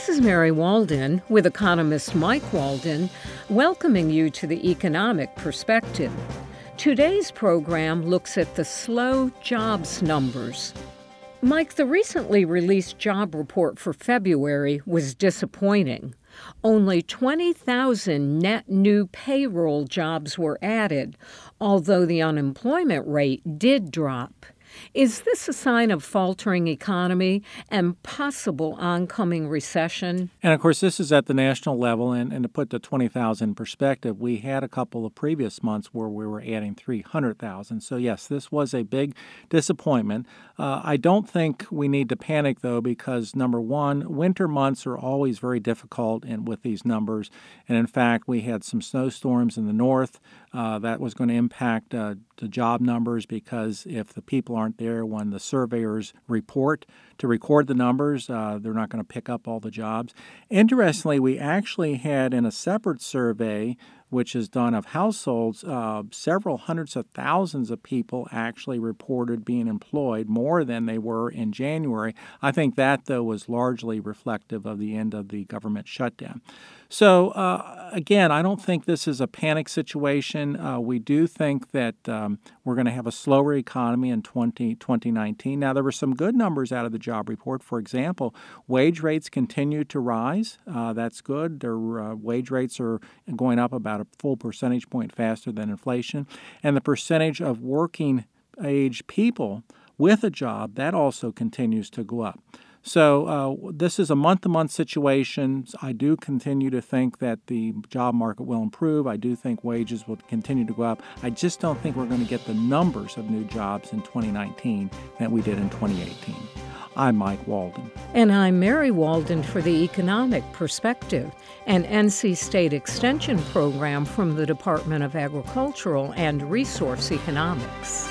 This is Mary Walden with economist Mike Walden, welcoming you to the Economic Perspective. Today's program looks at the slow jobs numbers. Mike, the recently released job report for February was disappointing. Only 20,000 net new payroll jobs were added, although the unemployment rate did drop. Is this a sign of faltering economy and possible oncoming recession? And, of course, this is at the national level. And to put the 20,000 in perspective, we had a couple of previous months where we were adding 300,000. So, yes, this was a big disappointment. I don't think we need to panic, though, because, number one, winter months are always very difficult with these numbers. And, in fact, we had some snowstorms in the north. That was going to impact the job numbers, because if the people aren't there when the surveyors report to record the numbers, they're not going to pick up all the jobs. Interestingly, we actually had in a separate survey, which is done of households, several hundreds of thousands of people actually reported being employed, more than they were in January. I think that, though, was largely reflective of the end of the government shutdown. So, again, I don't think this is a panic situation. We do think that we're going to have a slower economy in 2019. Now, there were some good numbers out of the job report. For example, wage rates continue to rise. That's good. Their wage rates are going up about a full percentage point faster than inflation. And the percentage of working age people with a job, that also continues to go up. So this is a month-to-month situation. I do continue to think that the job market will improve. I do think wages will continue to go up. I just don't think we're going to get the numbers of new jobs in 2019 that we did in 2018. I'm Mike Walden. And I'm Mary Walden for the Economic Perspective, an NC State Extension program from the Department of Agricultural and Resource Economics.